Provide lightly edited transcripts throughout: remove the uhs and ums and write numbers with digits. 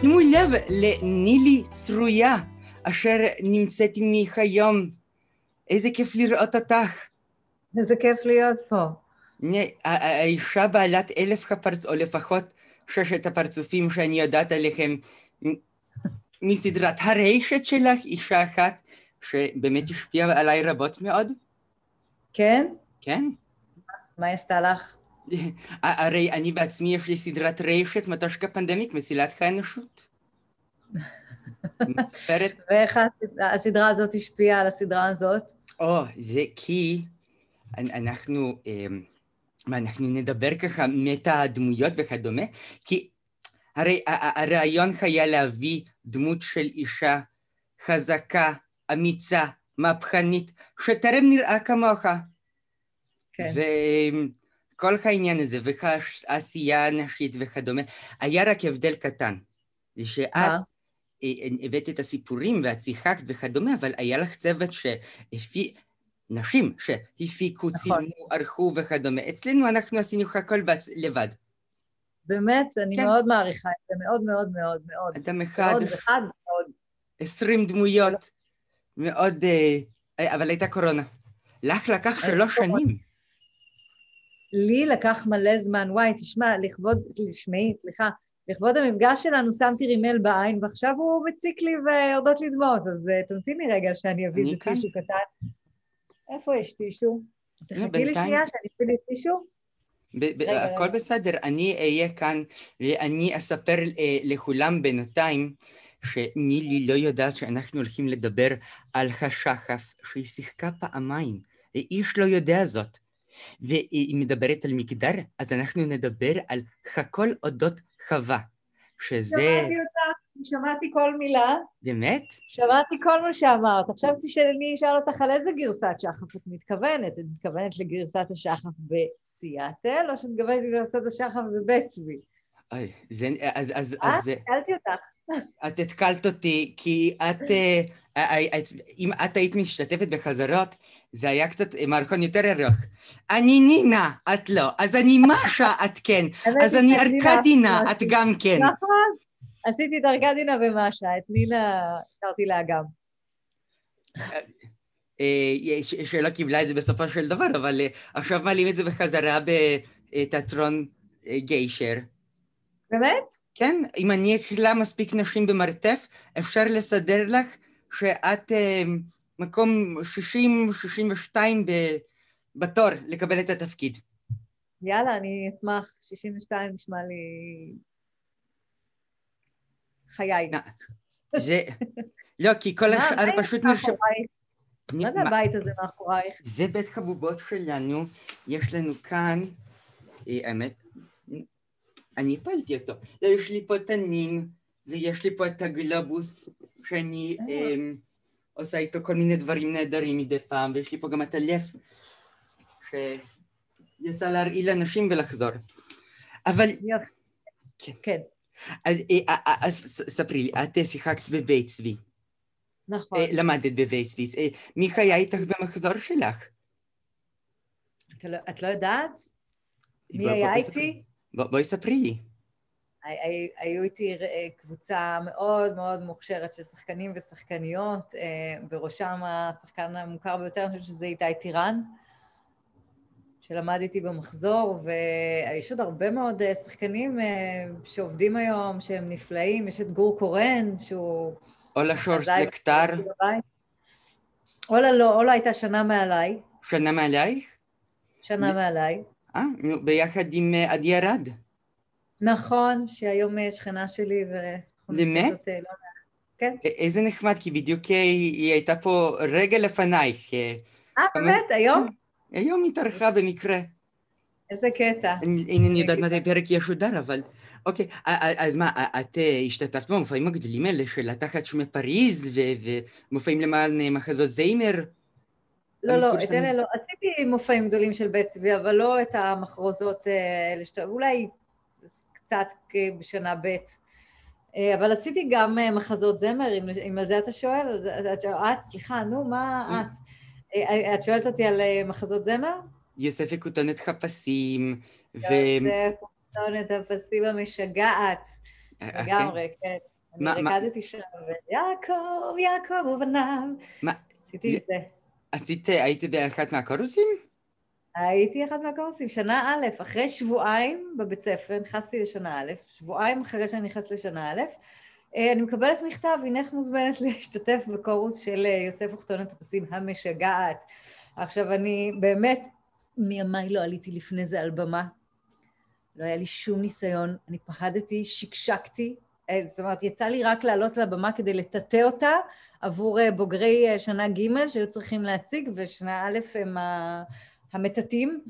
שימו לב לנילי צרויה, אשר נמצאת עמי היום. איזה כיף לראות אותך. איזה כיף להיות פה. האישה בעלת 1,000 הפרצופים, או לפחות 6 הפרצופים שאני יודעת עליכם, מסדרת הרשת שלך, אישה אחת שבאמת השפיעה עליי רבות מאוד. כן? כן. מה עשתה לך? הרי אני בעצמי יש לי סדרת רשת מטושקה פנדמיק מצילת האנושות. מספרת. ואיך הסדרה הזאת השפיעה על הסדרה הזאת? או, זה כי אנחנו נדבר ככה מטה הדמויות וכדומה, כי הרי הרעיון היה להביא דמות של אישה חזקה, אמיצה, מהפכנית, שטרם נראה כמוך. כן. וכל העניין הזה, והעשייה הנשית וכדומה, היה רק הבדל קטן. זה שאת הבאת את הסיפורים ואת שיחקת וכדומה, אבל היה לך צוות נשים שהפיקו, צילמו, ערכו וכדומה. אצלנו אנחנו עשינו הכל לבד. באמת, אני מאוד מעריכה את זה, מאוד מאוד מאוד מאוד. אתה מחד, 20 דמויות, מאוד, אבל הייתה קורונה. לך לקח 3 שנים. לי לקח מלא זמן, וואי, לכבוד המפגש שלנו שמתי רימל בעין, ועכשיו הוא מציק לי ויורדות לדמות, אז תמתיני רגע שאני אביא את טישו קטן. איפה יש טישו? תחכי לי שנייה שאני אביא לי טישו. הכל בסדר, אני אהיה כאן ואני אספר לכולם בינתיים שנילי לא יודעת שאנחנו הולכים לדבר על השחף שהיא שיחקה פעמיים, איש לא יודע זאת, והיא מדברת על מגדר, אז אנחנו נדבר על הכל אודות חווה, שזה... שמעתי אותך, שמעתי כל מילה. באמת? שמעתי כל מה שאמרת, עכשיו תשאלי, שאל אותך על איזה גרסת שחף את מתכוונת, את מתכוונת לגרסת השחף בסיאטל, או שאת מתכוונת לגרסת השחף בבית צבי? אוי, זה... שאלתי אותך. את התקלת אותי, כי את... אם את היית משתתפת בחזרות, זה היה קצת מערכון יותר ארוך. אני נינה, את לא. אז אני משה, את כן. אז אני ארקדינה, את גם כן. נכון. עשיתי את ארקדינה ומשה, את נינה, הכרתי לה גם. שלא קיבלה את זה בסופו של דבר, אבל עכשיו מעלים את זה בחזרה בתיאטרון גיישר. באמת? כן, אם אני אכלה מספיק נשים במרתף, אפשר לסדר לך שאת מקום 60-62 בתור לקבל את התפקיד. יאללה, אני אשמח, 62 נשמע לי... חיי. זה... לא, כי כל השאר פשוט... מה זה הבית הזה מאחורייך? זה בית חבובות שלנו, יש לנו כאן... האמת, אני הפלתי אותו. יש לי פה תנין, ויש לי פה את הגלובוס, שאני עושה איתו כל מיני דברים נהדרים מדי פעם, ויש לי פה גם את הלב, שיצא להרעיל אנשים ולחזור. אבל... כן. אז ספרי לי, את שיחקת בבית צבי. נכון. למדת בבית צבי. מי היה איתך במחזור שלך? את לא יודעת? מי היה איתי? בואי ספרי לי. היו איתי קבוצה מאוד מאוד מוכשרת של שחקנים ושחקניות, בראשם השחקן המוכר ביותר, אני חושבת שזה איתי טירן, שלמד איתי במחזור, ויש עוד הרבה מאוד שחקנים שעובדים היום, שהם נפלאים, יש את גור קורן, שהוא... אולה שורסטקטר. אולה לא, אולה הייתה שנה מעליי. שנה מעלייך? שנה מעליי. ביחד עם עדי ארד. נכון, שהיום שכנה שלי ו... באמת? כן. איזה נחמד, כי בדיוק היא הייתה פה רגע לפנייך. באמת, היום? היום היא התארחה במקרה. איזה קטע. אני יודעת מתי פרק ישודר, אבל... אוקיי, אז מה, את השתתפת במופעים הגדולים האלה של התחת שמי פריז ומופעים למען מחזות זיימר? לא, לא, את אלה לא. עשיתי מופעים גדולים של בית צבי, אבל לא את המחרוזות האלה שאתה... אולי... קצת בשנה ב', אבל עשיתי גם מחזות זמר, אם על זה אתה שואל, את, סליחה, נו, מה את? את שואלת אותי על מחזות זמר? יוסף יקוטונת חפשים, יוסף יקוטונת חפשים המשגעת, לגמרי, כן. אני רקדתי שם, יעקב, יעקב ובניו. עשיתי את זה. עשית, הייתי באחת מהקורסים? הייתי אחת מהקורסים, שנה א', אחרי שבועיים בבית ספר, נכנסתי לשנה א', שבועיים אחרי שאני נכנסת לשנה א', אני מקבלת מכתב, אינך מוזמנת להשתתף בקורוס של יוסף וכתון הטפסים המשגעת. עכשיו אני באמת, מימיי לא עליתי לפני זה על במה, לא היה לי שום ניסיון, אני פחדתי, שקשקתי, זאת אומרת, יצא לי רק לעלות לבמה כדי לטטא אותה, עבור בוגרי שנה ג' שהיו צריכים להציג, ושנה א' הם המטטים,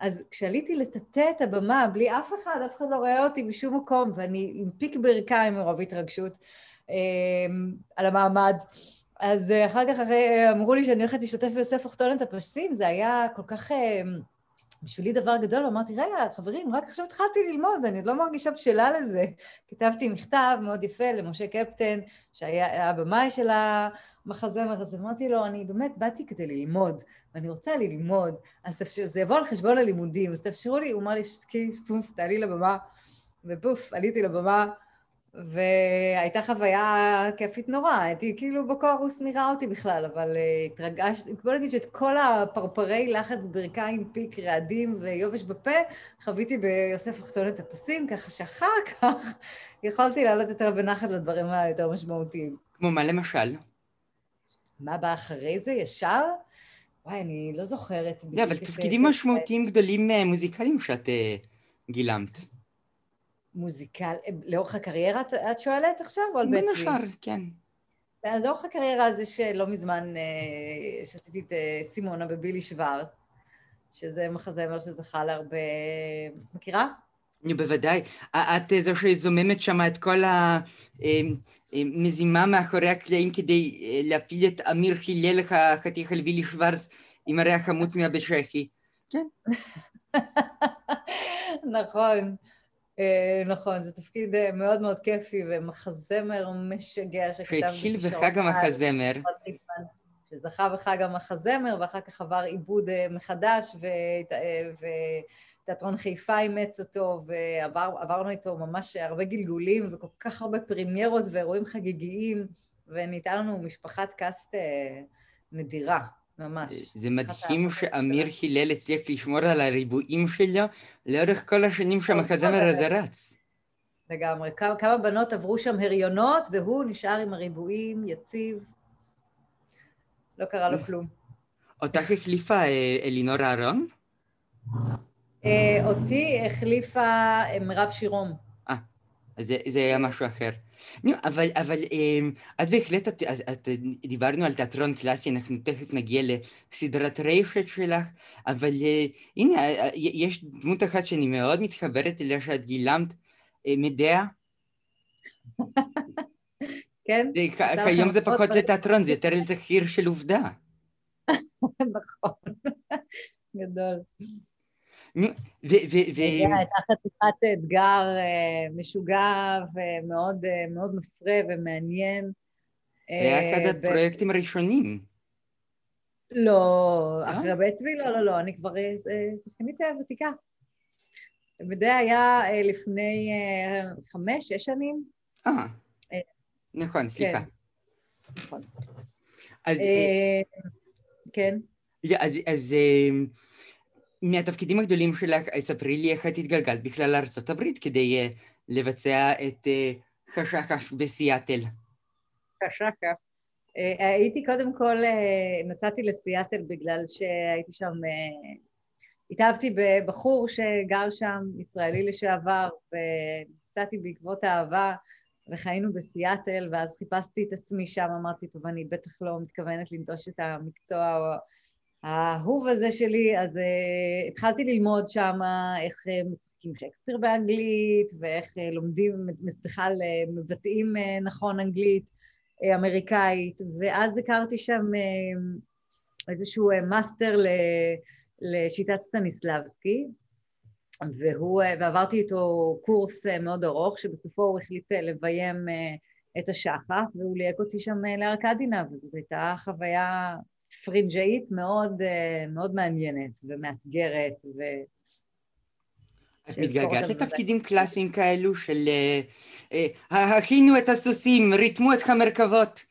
אז כשעליתי לטטא את הבמה, בלי אף אחד, אף אחד לא ראה אותי בשום מקום, ואני עם פיק ברכיים מרוב התרגשות על המעמד. אז אחר כך אמרו לי שאני הולכת להשתתף ביוסף וכתון הטפסים, זה היה כל כך בשבילי דבר גדול, ואמרתי, רגע, חברים, רק עכשיו התחלתי ללמוד, אני לא מרגישה בשלה לזה. כתבתי מכתב מאוד יפה למשה קפטן, שהיה הבמאי של המחזמר, אז אמרתי לו, אני באמת באתי כדי ללמוד, ואני רוצה ללמוד, אז זה יבוא על חשבון הלימודים, אז תאפשרו לי, הוא אמר לי, שתקי, פוף, תעלי לבמה, ופוף, עליתי לבמה, והייתה חוויה כיפית נורא, הייתי כאילו בקורוס נראה אותי בכלל, אבל התרגשתי, כמו להגיד שאת כל הפרפרי לחץ ברכיים, פיק, רעדים ויובש בפה, חוויתי ביוסף וכתון הטפסים, ככה שאחר כך יכולתי לעלות יותר בנחת לדברים היותר משמעותיים. כמו מה למשל? מה בא אחרי זה ישר? וואי, אני לא זוכרת. לא, אבל תפקידים משמעותיים גדולים מוזיקליים שאת גילמת. מוזיקל, לאורך הקריירה, את שואלת עכשיו, או על בעצמי? בין השאר, כן. אז לאורך הקריירה זה שלא מזמן שעשיתי את סימונה בבילי שוורץ, שזה מחזמר שזכה להרבה... מכירה? בוודאי. את זו שזוממת שמה את כל המזימה מאחורי הקלעים כדי להפיל את אמיר חילל החתיך על בילי שוורץ עם הרי החמוץ מהבית שחי. כן. נכון. נכון, זה תפקיד מאוד מאוד כיפי, ומחזמר משגע שכתב... שהתחיל בחג המחזמר. שזכה בחג המחזמר, ואחר כך עבר עיבוד מחדש, ותיאטרון חיפה אימץ אותו, ועברנו איתו ממש הרבה גלגולים, וכל כך הרבה פרימיירות ואירועים חגיגיים, וניתה לנו משפחת קאסט נדירה. ממש. זה מדהים שאמיר חילל הצליח לשמור על הריבועים שלו לאורך כל השנים שהמחזמר הזה רץ. לגמרי. כמה בנות עברו שם הריונות, והוא נשאר עם הריבועים, יציב. לא קרה לו כלום. אותך החליפה אלינור אהרון? אותי החליפה מרב שירום. זה היה משהו אחר. אבל את בהחלט, דיברנו על תיאטרון קלאסי, אנחנו תכף נגיע לסדרת רשת שלך, אבל הנה, יש דמות אחת שאני מאוד מתחברת אליה שאת גילמת, מדיה. כן. כיום זה פחות לתיאטרון, זה יותר לתחקיר של עובדה. נכון, גדול. הייתה חתיכת אתגר משוגע ומאוד מפרה ומעניין. היה אחד הפרויקטים הראשונים. לא, אחרי בעצמי לא, אני כבר שחקנית ותיקה. וזה היה לפני 5-6 שנים. נכון, סליחה. נכון. כן. אז... מהתפקידים הגדולים שלך, ספרי לי איך את התגלגלת בכלל לארצות הברית כדי לבצע את חשקף בסיאטל. חשקף. הייתי קודם כל, נסעתי לסיאטל בגלל שהייתי שם, התאהבתי בבחור שגר שם, ישראלי לשעבר, ונסעתי בעקבות האהבה וחיינו בסיאטל, ואז חיפשתי את עצמי שם, אמרתי, טוב, אני בטח לא מתכוונת לנטוש את המקצוע או... האהוב הזה שלי, אז התחלתי ללמוד שם איך משחקים שייקספיר באנגלית, ואיך לומדים, בכלל מבטאים נכון אנגלית אמריקאית, ואז הכרתי שם איזשהו מאסטר לשיטת סטניסלבסקי, ועברתי איתו קורס מאוד ארוך, שבסופו הוא החליט לביים את השחף, והוא ליהק אותי שם לארקדינה, וזאת הייתה חוויה... פרינג'אית מאוד מעניינת ומאתגרת. את מתגעגעת לתפקידים קלאסיים כאלו של הכינו את הסוסים, ריתמו את המרכבות.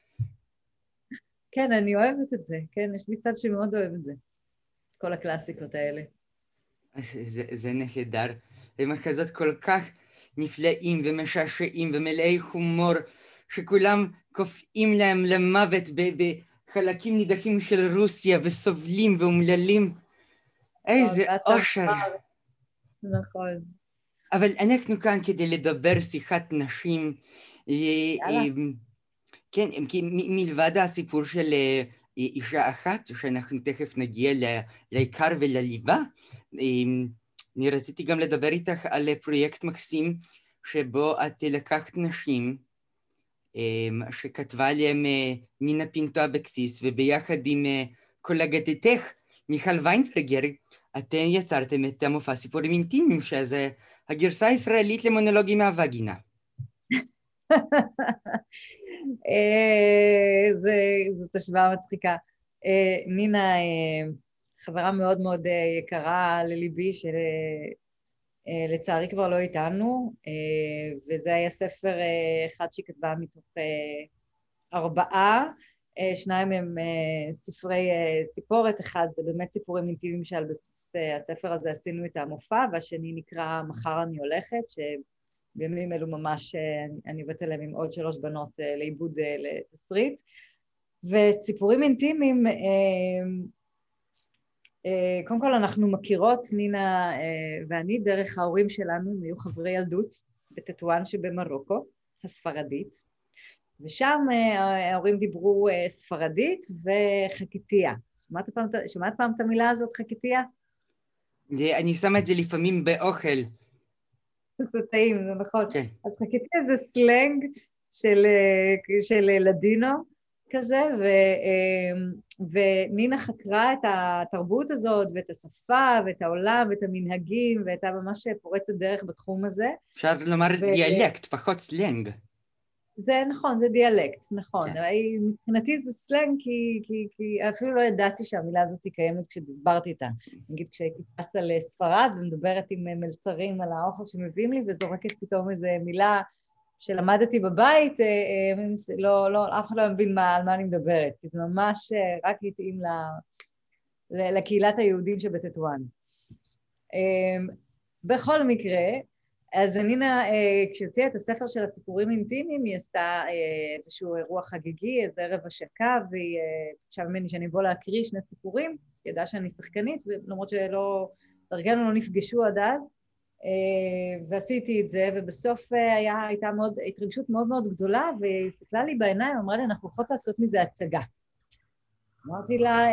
כן, אני אוהבת את זה, כן, יש מצד שמאוד אוהב את זה, כל הקלאסיקות האלה. זה נהדר, ומחזות כל כך נפלאים ומשעשעים ומלאי חומור, שכולם קופאים להם למוות בחלקים נידחים של רוסיה וסובלים ואומללים. איזה אושר. נכון. אבל אנחנו כאן כדי לדבר שיחת נשים. כן, כי מלבד הסיפור של אישה אחת, שאנחנו תכף נגיע לעיקר ולליבה, אני רציתי גם לדבר איתך על פרויקט מקסים שבו את לקחת נשים שכתבה להם נינה פינטו אבקסיס, וביחד עם קולגתך מיכל ויינברגר, אתן יצרתם את המופע סיפורים אינטימיים, שזה הגרסה הישראלית למונולוגים מהווגינה. זאת השוואה מצחיקה. נינה, חברה מאוד מאוד יקרה לליבי, שלצערי כבר לא איתנו, וזה היה ספר אחד שהיא כתבה מתוך 4, שניים הם ספרי סיפורת, אחד זה באמת סיפורים אינטימיים שעל בסיס הספר הזה עשינו את המופע, והשני נקרא מחר אני הולכת, שבימים אלו ממש אני בצלם עם עוד 3 בנות לעיבוד לתסריט. וסיפורים אינטימיים, קודם כל אנחנו מכירות, נינה ואני, דרך ההורים שלנו, הם היו חברי ילדות בטטואן שבמרוקו, הספרדית, ושם ההורים דיברו ספרדית וחקיתיה. שמעת פעם את המילה הזאת, חקיתיה? אני שמה את זה לפעמים באוכל. זה טעים, זה נכון. אז חקיתיה זה סלנג של לדינו כזה, ונינה חקרה את התרבות הזאת ואת השפה ואת העולם ואת המנהגים, והייתה ממש פורצת דרך בתחום הזה. אפשר לומר דיאלקט, פחות סלנג. זה נכון, זה דיאלקט, נכון. מבחינתי זה סלנג, כי אפילו לא ידעתי שהמילה הזאת קיימת כשדיברתי איתה. נגיד כשהייתי פסה לספרד ומדברת עם מלצרים על האוכל שמביאים לי, וזורקת פתאום איזו מילה שלמדתי בבית, אף אחד לא מבין על מה אני מדברת, כי זה ממש רק התאים לקהילת היהודים שבטטואן. בכל מקרה, אז נינה, כשהוציאה את הספר של הסיפורים אינטימיים, היא עשתה איזשהו אירוע חגיגי, איזה ערב השקה, והיא ביקשה ממני שאני אבוא להקריא 2 סיפורים, היא ידעה שאני שחקנית, ולמרות שדרכנו לא נפגשו עד אז, ועשיתי את זה, ובסוף הייתה התרגשות מאוד מאוד גדולה, והיא הסתכלה לי בעיניים, אמרה לי, אנחנו יכולות לעשות מזה הצגה. אמרתי לה,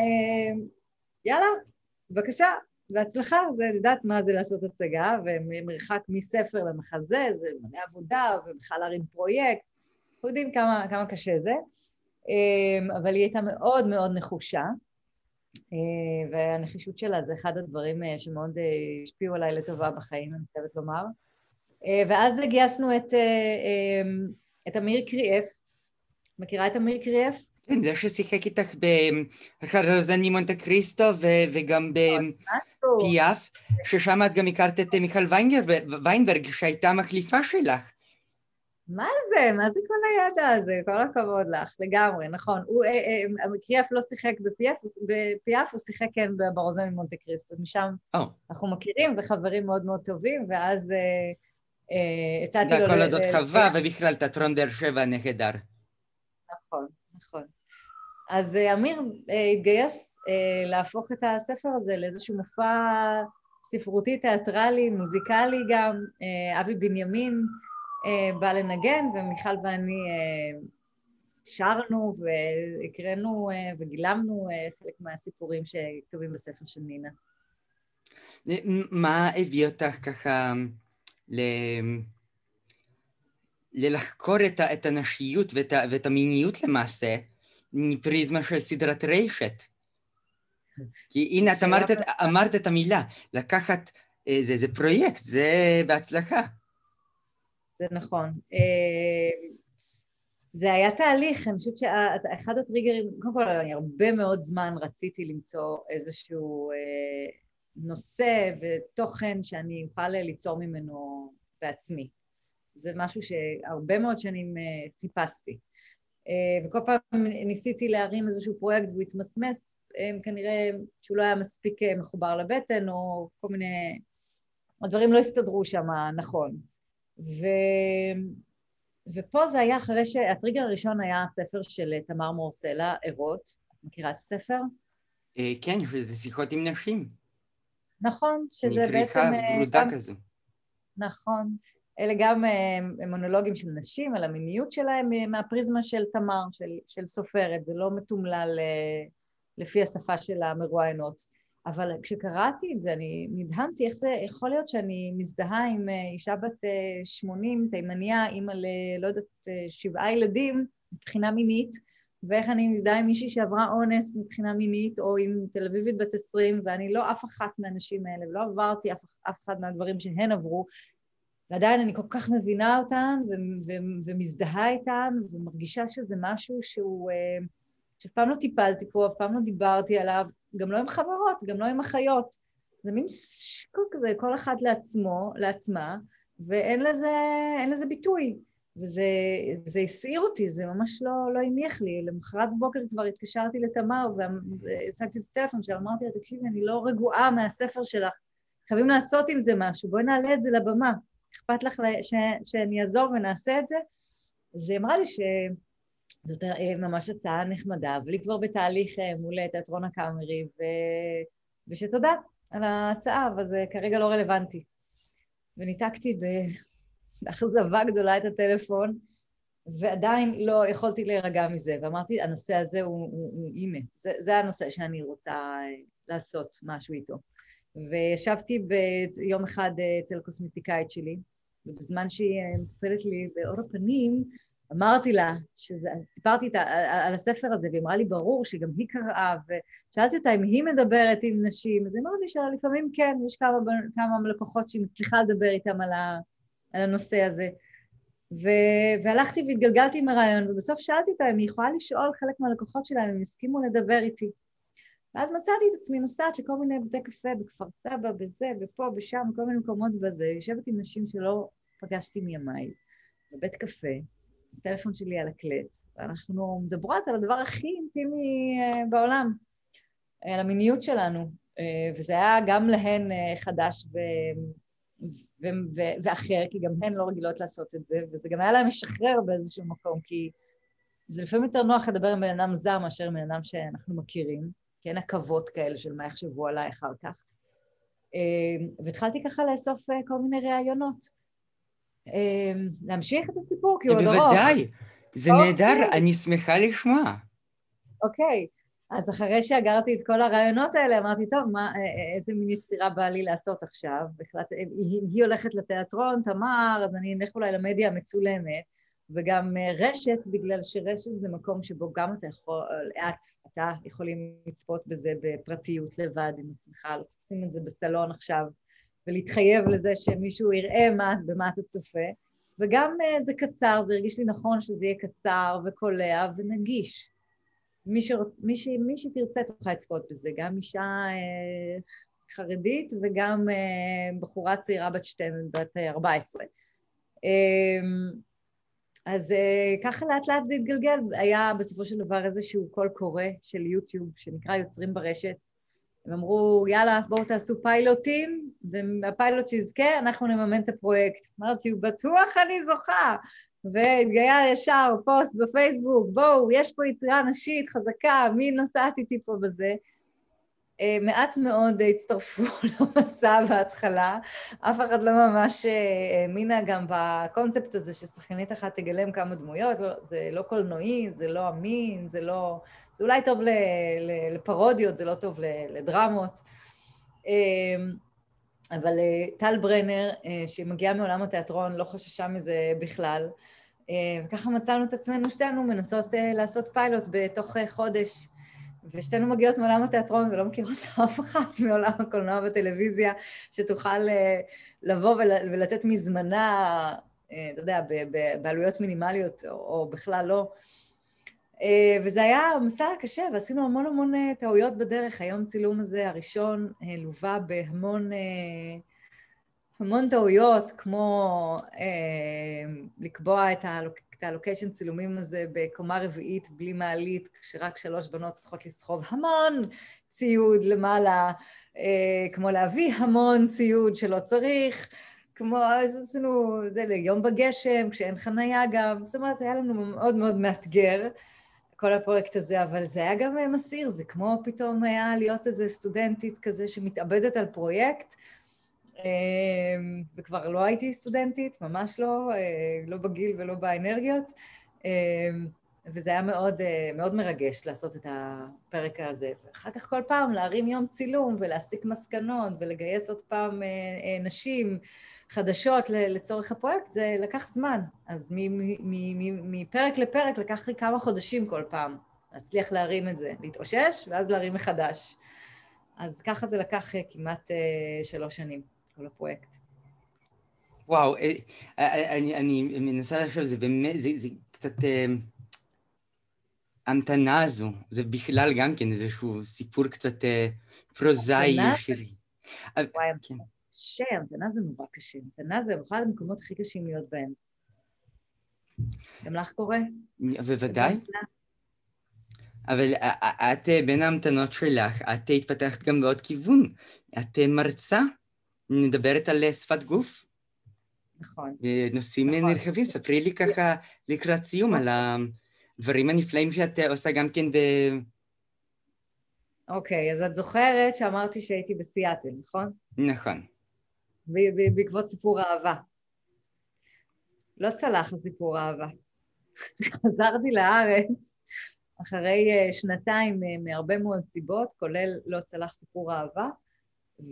יאללה, בבקשה, בהצלחה, ולדעת מה זה לעשות הצגה, ומרחק מספר למחזה, זה מלא עבודה, ובכלל להרים פרויקט, אנחנו יודעים כמה קשה זה, אבל היא הייתה מאוד מאוד נחושה, והנחישות שלה זה אחד הדברים שמאוד השפיעו עליי לטובה בחיים, אני חייבת לומר. ואז גייסנו את אמיר קריאף. מכירה את אמיר קריאף? כן, זה ששיחק איתך ברוזן ממונטה קריסטו וגם בפיאף, ששם את גם הכרת את מיכל ויינברג שהייתה המחליפה שלך. מה זה כל הידע הזה? כל הכבוד לך, לגמרי, נכון. קריאף לא שיחק בפיאף, הוא שיחק כן ברוזן ממונטה קריסטו, משם אנחנו מכירים וחברים מאוד מאוד טובים, ואז הצעתי לו... והכל עדות חווה, ובכלל תיאטרון באר שבע נהדר. נכון, נכון. אז אמיר התגייס להפוך את הספר הזה לאיזשהו מופע ספרותי, תיאטרלי, מוזיקלי גם, אבי בנימין, בא לנגן, ומיכל ואני שרנו והקראנו וגילמנו חלק מהסיפורים שכתובים בספר של נינה. מה הביא אותך ככה ללחקור את הנשיות ואת המיניות למעשה מפריזמה של סדרת רשת? כי הנה, את אמרת את המילה, לקחת, זה פרויקט, זה בהצלחה. זה נכון. זה היה תהליך, אני חושבת שאחד הטריגרים, קודם כל, אני הרבה מאוד זמן רציתי למצוא איזשהו נושא ותוכן שאני אוכל ליצור ממנו בעצמי. זה משהו שהרבה מאוד שנים חיפשתי. וכל פעם ניסיתי להרים איזשהו פרויקט והוא התמסמס, כנראה שהוא לא היה מספיק מחובר לבטן, או כל מיני... הדברים לא הסתדרו שם, נכון. ופה זה היה אחרי שהטריגר הראשון היה ספר של תמר מורסלה, עירות. את מכירה את הספר? כן, וזה שיחות עם נשים. נכון, שזה בעצם... נקריחה ורודה כזו. נכון. אלה גם מונולוגים של נשים, על המיניות שלהם, מהפריזמה של תמר, של סופרת, זה לא מתומלל לפי השפה של המרואיינות. אבל כשקראתי את זה, אני נדהמתי איך זה יכול להיות שאני מזדהה עם אישה בת 80, תימניה, אימא לא יודעת, 7 ילדים, מבחינה מינית, ואיך אני מזדהה עם מישהי שעברה אונס מבחינה מינית, או עם תל אביבית בת 20, ואני לא אף אחת מהנשים האלה, ולא עברתי אף אחד מהדברים שהן עברו, ועדיין אני כל כך מבינה אותן, ומזדהה איתן, ומרגישה שזה משהו שהוא... שאף פעם לא טיפלתי פה, אף פעם לא דיברתי עליו, גם לא עם חברות, גם לא עם אחיות. זה מין שקוק כזה, כל אחת לעצמה, ואין לזה ביטוי. וזה הסעיר אותי, זה ממש לא הניח לי. למחרת בוקר כבר התקשרתי לתמר, והצגתי את הטלפון שלה, אמרתי לה, תקשיבי, אני לא רגועה מהספר שלך. חייבים לעשות עם זה משהו, בואי נעלה את זה לבמה. אכפת לך שאני אעזור ונעשה את זה? אז היא אמרה לי זאת ממש הצעה נחמדה, אבל היא כבר בתהליך מול תיאטרון הקאמרי, ושתודה על ההצעה, אבל זה כרגע לא רלוונטי. וניתקתי באכזבה גדולה את הטלפון, ועדיין לא יכולתי להירגע מזה, ואמרתי, הנושא הזה הוא הנה, זה הנושא שאני רוצה לעשות משהו איתו. וישבתי ביום אחד אצל קוסמטיקאית שלי, ובזמן שהיא מטפלת לי באור הפנים, אמרתי לה, סיפרתי איתה על הספר הזה, והיא אמרה לי ברור שגם היא קראה, ושאלתי אותה אם היא מדברת עם נשים, אז היא אמרת לי שלפעמים כן, יש כמה לקוחות שהיא מצליחה לדבר איתם על הנושא הזה. והלכתי והתגלגלתי עם הרעיון, ובסוף שאלתי אותה אם היא יכולה לשאול חלק מהלקוחות שלהם, אם הסכימו לדבר איתי. ואז מצאתי את עצמי נוסעת לכל מיני בתי קפה, בכפר סבא, בזה, ופה, בשם, כל מיני מקומות בזה, יושבת עם נשים שלא פגשתי מימיי, בבית קפה. הטלפון שלי על הקלט, ואנחנו מדברות על הדבר הכי אינטימי בעולם, על המיניות שלנו, וזה היה גם להן חדש ואחר, כי גם הן לא רגילות לעשות את זה, וזה גם היה להם משחרר באיזשהו מקום, כי זה לפעמים יותר נוח לדבר עם בן אדם זר מאשר בן אדם שאנחנו מכירים, כי אין עכבות כאלה של מה יחשבו עליי אחר כך, והתחלתי ככה לאסוף כל מיני רעיונות, להמשיך את הסיפור, כי הוא עוד ארוך. בוודאי, זה נהדר, אני שמחה לשמוע. אוקיי, אז אחרי שאגרתי את כל הרעיונות האלה, אמרתי, טוב, איזה מין יצירה בא לי לעשות עכשיו? היא הולכת לתיאטרון, תמר, אז אני אלך אולי למדיה המצולמת, וגם רשת, בגלל שרשת זה מקום שבו גם אתה יכולים לצפות בזה בפרטיות לבד, עם עצמך, לשים את זה בסלון עכשיו, ולהתחייב לזה שמישהו יראה במה אתה צופה, וגם זה קצר, זה הרגיש לי נכון שזה יהיה קצר וקולע ונגיש. מי שתרצה תוכל לצפות בזה, גם אישה חרדית וגם בחורה צעירה בת 14. אז ככה לאט לאט זה התגלגל, היה בסופו של דבר איזשהו קול קורא של יוטיוב, שנקרא יוצרים ברשת, הם אמרו, יאללה, בואו תעשו פיילוטים, והפיילוט שיזכה, אנחנו נממן את הפרויקט. אמרתי, בטוח אני זוכה. והתגייע ישר, פוסט בפייסבוק, בואו, יש פה יצירה נשית, חזקה, מי נוסעת איתי פה בזה? מעט מאוד הצטרפו למסע בהתחלה, אף אחד לא ממש מינה גם בקונספט הזה ששחקנית אחת תגלם כמה דמויות, זה לא קולנועי, זה לא אמין, זה לא... זה אולי טוב לפרודיות, זה לא טוב לדרמות. אבל טל ברנר, שמגיעה מעולם התיאטרון, לא חששה מזה בכלל, וככה מצאנו את עצמנו שתינו מנסות לעשות פיילוט בתוך חודש, ושתינו מגיעות מעולם התיאטרון ולא מכירות אף אחת מעולם הקולנוע וטלוויזיה, שתוכל לבוא ולתת מזמנה, אתה יודע, בעלויות מינימליות או בכלל לא. וזה היה מסע קשה, ועשינו המון המון טעויות בדרך. היום צילום הזה הראשון לווה בהמון המון טעויות, כמו לקבוע את הלוקיישן צילומים הזה בקומה רביעית בלי מעלית, כשרק 3 בנות צריכות לסחוב המון ציוד למעלה, כמו להביא המון ציוד שלא צריך, כמו עשינו זה ליום בגשם, כשאין חנייה גם. זאת אומרת, היה לנו מאוד מאוד מאתגר, כל הפרויקט הזה, אבל זה היה גם מסעיר, זה כמו פתאום היה להיות איזה סטודנטית כזה שמתאבדת על פרויקט, וכבר לא הייתי סטודנטית, ממש לא, לא בגיל ולא באנרגיות, וזה היה מאוד, מאוד מרגש לעשות את הפרק הזה. ואחר כך כל פעם להרים יום צילום ולהסיק מסקנות ולגייס עוד פעם נשים חדשות לצורך הפרויקט, זה לקח זמן. אז מפרק לפרק לקח לי כמה חודשים כל פעם, להצליח להרים את זה, להתאושש ואז להרים מחדש. אז ככה זה לקח כמעט 3 שנים, כל הפרויקט. וואו, אני מנסה לחשוב, זה באמת, זה קצת... המתנה הזו, זה בכלל גם כן איזשהו סיפור קצת פרוזאי שלי. וואי, המתנה זה נורא קשה. המתנה זה אחד המקומות הכי קשים להיות בהם. גם לך קורה? בוודאי. אבל את, בין ההמתנות שלך, את התפתחת גם בעוד כיוון. את מרצה, מדברת על שפת גוף. נכון. ונושאים נרחבים. ספרי לי ככה לקראת סיום על ה... דברים הנפלאים שאת עושה גם כן ב... אוקיי, אז את זוכרת שאמרתי שהייתי בסיאטל, נכון? נכון. בעקבות סיפור אהבה. לא צלח הסיפור אהבה. חזרתי לארץ אחרי 2 מהרבה מאוד סיבות, כולל לא צלח סיפור אהבה,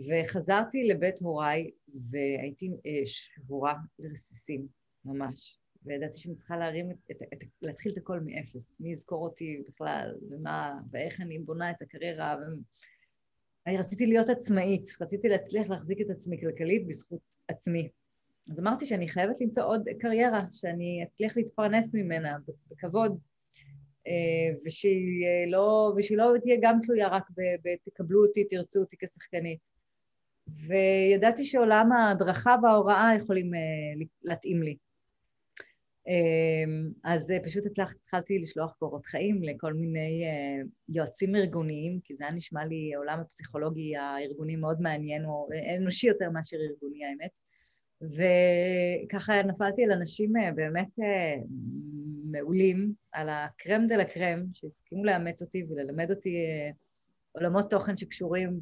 וחזרתי לבית הוריי והייתי שבורה לרסיסים, ממש. וידעתי שאני צריכה להרים להתחיל את הכל מאפס, מי יזכור אותי בכלל, ומה, ואיך אני בונה את הקריירה, ואני רציתי להיות עצמאית, רציתי להצליח להחזיק את עצמי כלכלית בזכות עצמי. אז אמרתי שאני חייבת למצוא עוד קריירה, שאני אצליח להתפרנס ממנה בכבוד, ושהיא לא תהיה גם תלויה רק בתקבלו אותי, תרצו אותי כשחקנית. וידעתי שעולם ההדרכה וההוראה יכולים להתאים לי. אז פשוט התחלתי לשלוח קורות חיים לכל מיני יועצים ארגוניים, כי זה נשמע לי העולם הפסיכולוגי הארגוני מאוד מעניין, או אנושי יותר מאשר ארגוני האמת, וככה נפלתי על אנשים באמת מעולים, על הקרם דה לקרם, שהסכימו לאמץ אותי וללמד אותי עולמות תוכן שקשורים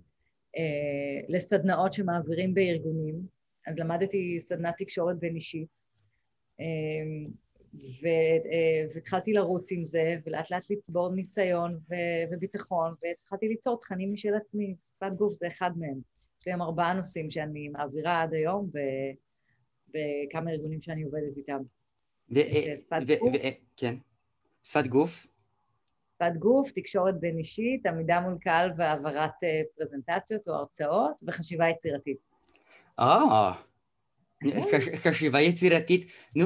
לסדנאות שמעבירים בארגונים. אז למדתי סדנת תקשורת בין אישית, והתחלתי לרוץ עם זה, ולאט לאט לצבור ניסיון וביטחון, והתחלתי ליצור תכנים משל עצמי, שפת גוף זה אחד מהם. יש לי 4 נושאים שאני מעבירה עד היום, וכמה ארגונים שאני עובדת איתם. שפת גוף? שפת גוף, תקשורת בין אישית, עמידה מול קהל והעברת פרזנטציות או הרצאות, וחשיבה יצירתית. חשיבה יצירתית, נו,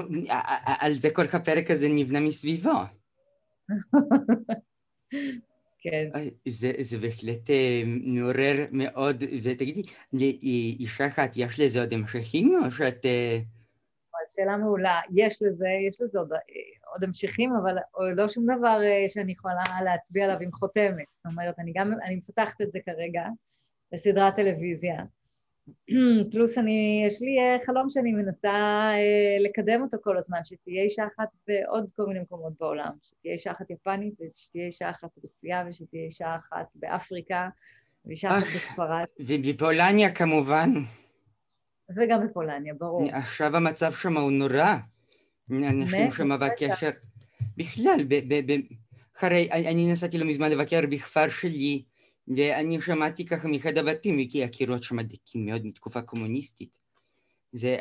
על זה כל הפרק הזה נבנה מסביבו. כן. זה בהחלט מעורר מאוד, ותגידי, לאישה אחת יש לזה עוד המשכים, או שאת... שאלה מעולה, יש לזה עוד המשכים, אבל לא שום דבר שאני יכולה להצביע עליו עם חותמת. זאת אומרת, אני מפתחת את זה כרגע לסדרת טלוויזיה. פלוס יש לי חלום שאני מנסה לקדם אותו כל הזמן, שתהיה אישה אחת בעוד כל מיני מקומות בעולם, שתהיה אישה אחת יפנית, ושתהיה אישה אחת רוסיה, ושתהיה אישה אחת באפריקה, ואישה אחת בספרד. ובפולניה כמובן. וגם בפולניה, ברור. עכשיו המצב שם הוא נורא. אנשים שם בקשר. בכלל, אחרי, אני נסעתי לא מזמן לבקר בכפר שלי, ואני שמעתי ככה מאחד הבתים, כי הקירות שם דקים מאוד מתקופה קומוניסטית. זה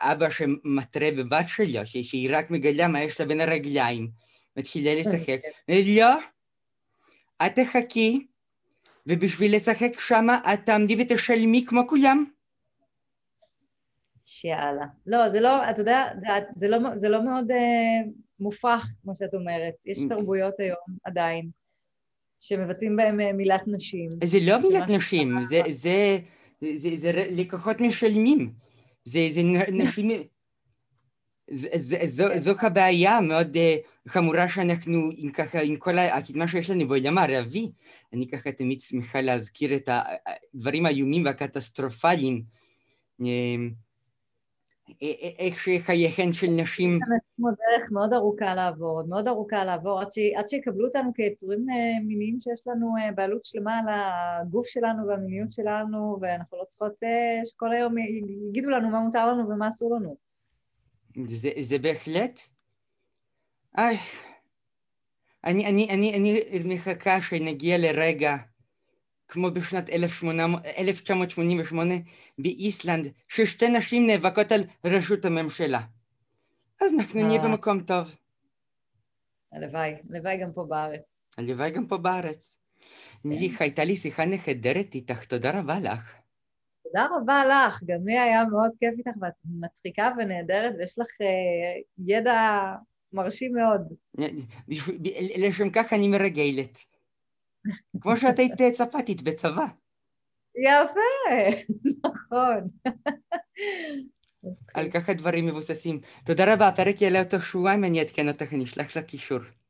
אבא שמטרה בבת שלו, שהיא רק מגלה מה יש לה בין הרגליים, מתחילה לשחק. לא, את תחכי, ובשביל לשחק שמה, את תעמדי ותשלמי כמו כולם. שאלה. לא, זה לא, אתה יודע, זה לא מאוד מופח, כמו שאת אומרת. יש תרבויות היום עדיין, שמבצעים בהם מילת נשים. זה לא מילת נשים, זה לקוחות משלמים. זה נשים... זו הבעיה מאוד חמורה שאנחנו, עם כל הקדמה שיש לנו בעולם הערבי, אני ככה תמיד שמחה להזכיר את הדברים האיומים והקטסטרופליים, איך שחייהן של נשים... יש דרך מאוד ארוכה לעבור, מאוד ארוכה לעבור, עד שיקבלו אותנו כיצורים מיניים שיש לנו בעלות שלמה על הגוף שלנו והמיניות שלנו, ואנחנו לא צריכות שכל היום יגידו לנו מה מותר לנו ומה אסור לנו. זה בהחלט. אני מחכה שנגיע לרגע, כמו בשנת 1988 באיסלנד, ששתי נשים נאבקות על ראשות הממשלה. אז אנחנו נהיה במקום טוב. הלוואי, הלוואי גם פה בארץ. הלוואי גם פה בארץ. ניחא, הייתה לי שיחה נחדרת איתך, תודה רבה לך. תודה רבה לך, גם לי היה מאוד כיף איתך, ואת מצחיקה ונהדרת, ויש לך ידע מרשים מאוד. לשם כך אני מרגלת. כמו שאת היית צפתית בצבא. יפה, נכון. על כך הדברים מבוססים. תודה רבה, הפרק יעלה אותו שבועיים, אני אעדכן אותך, אני אשלח לך קישור.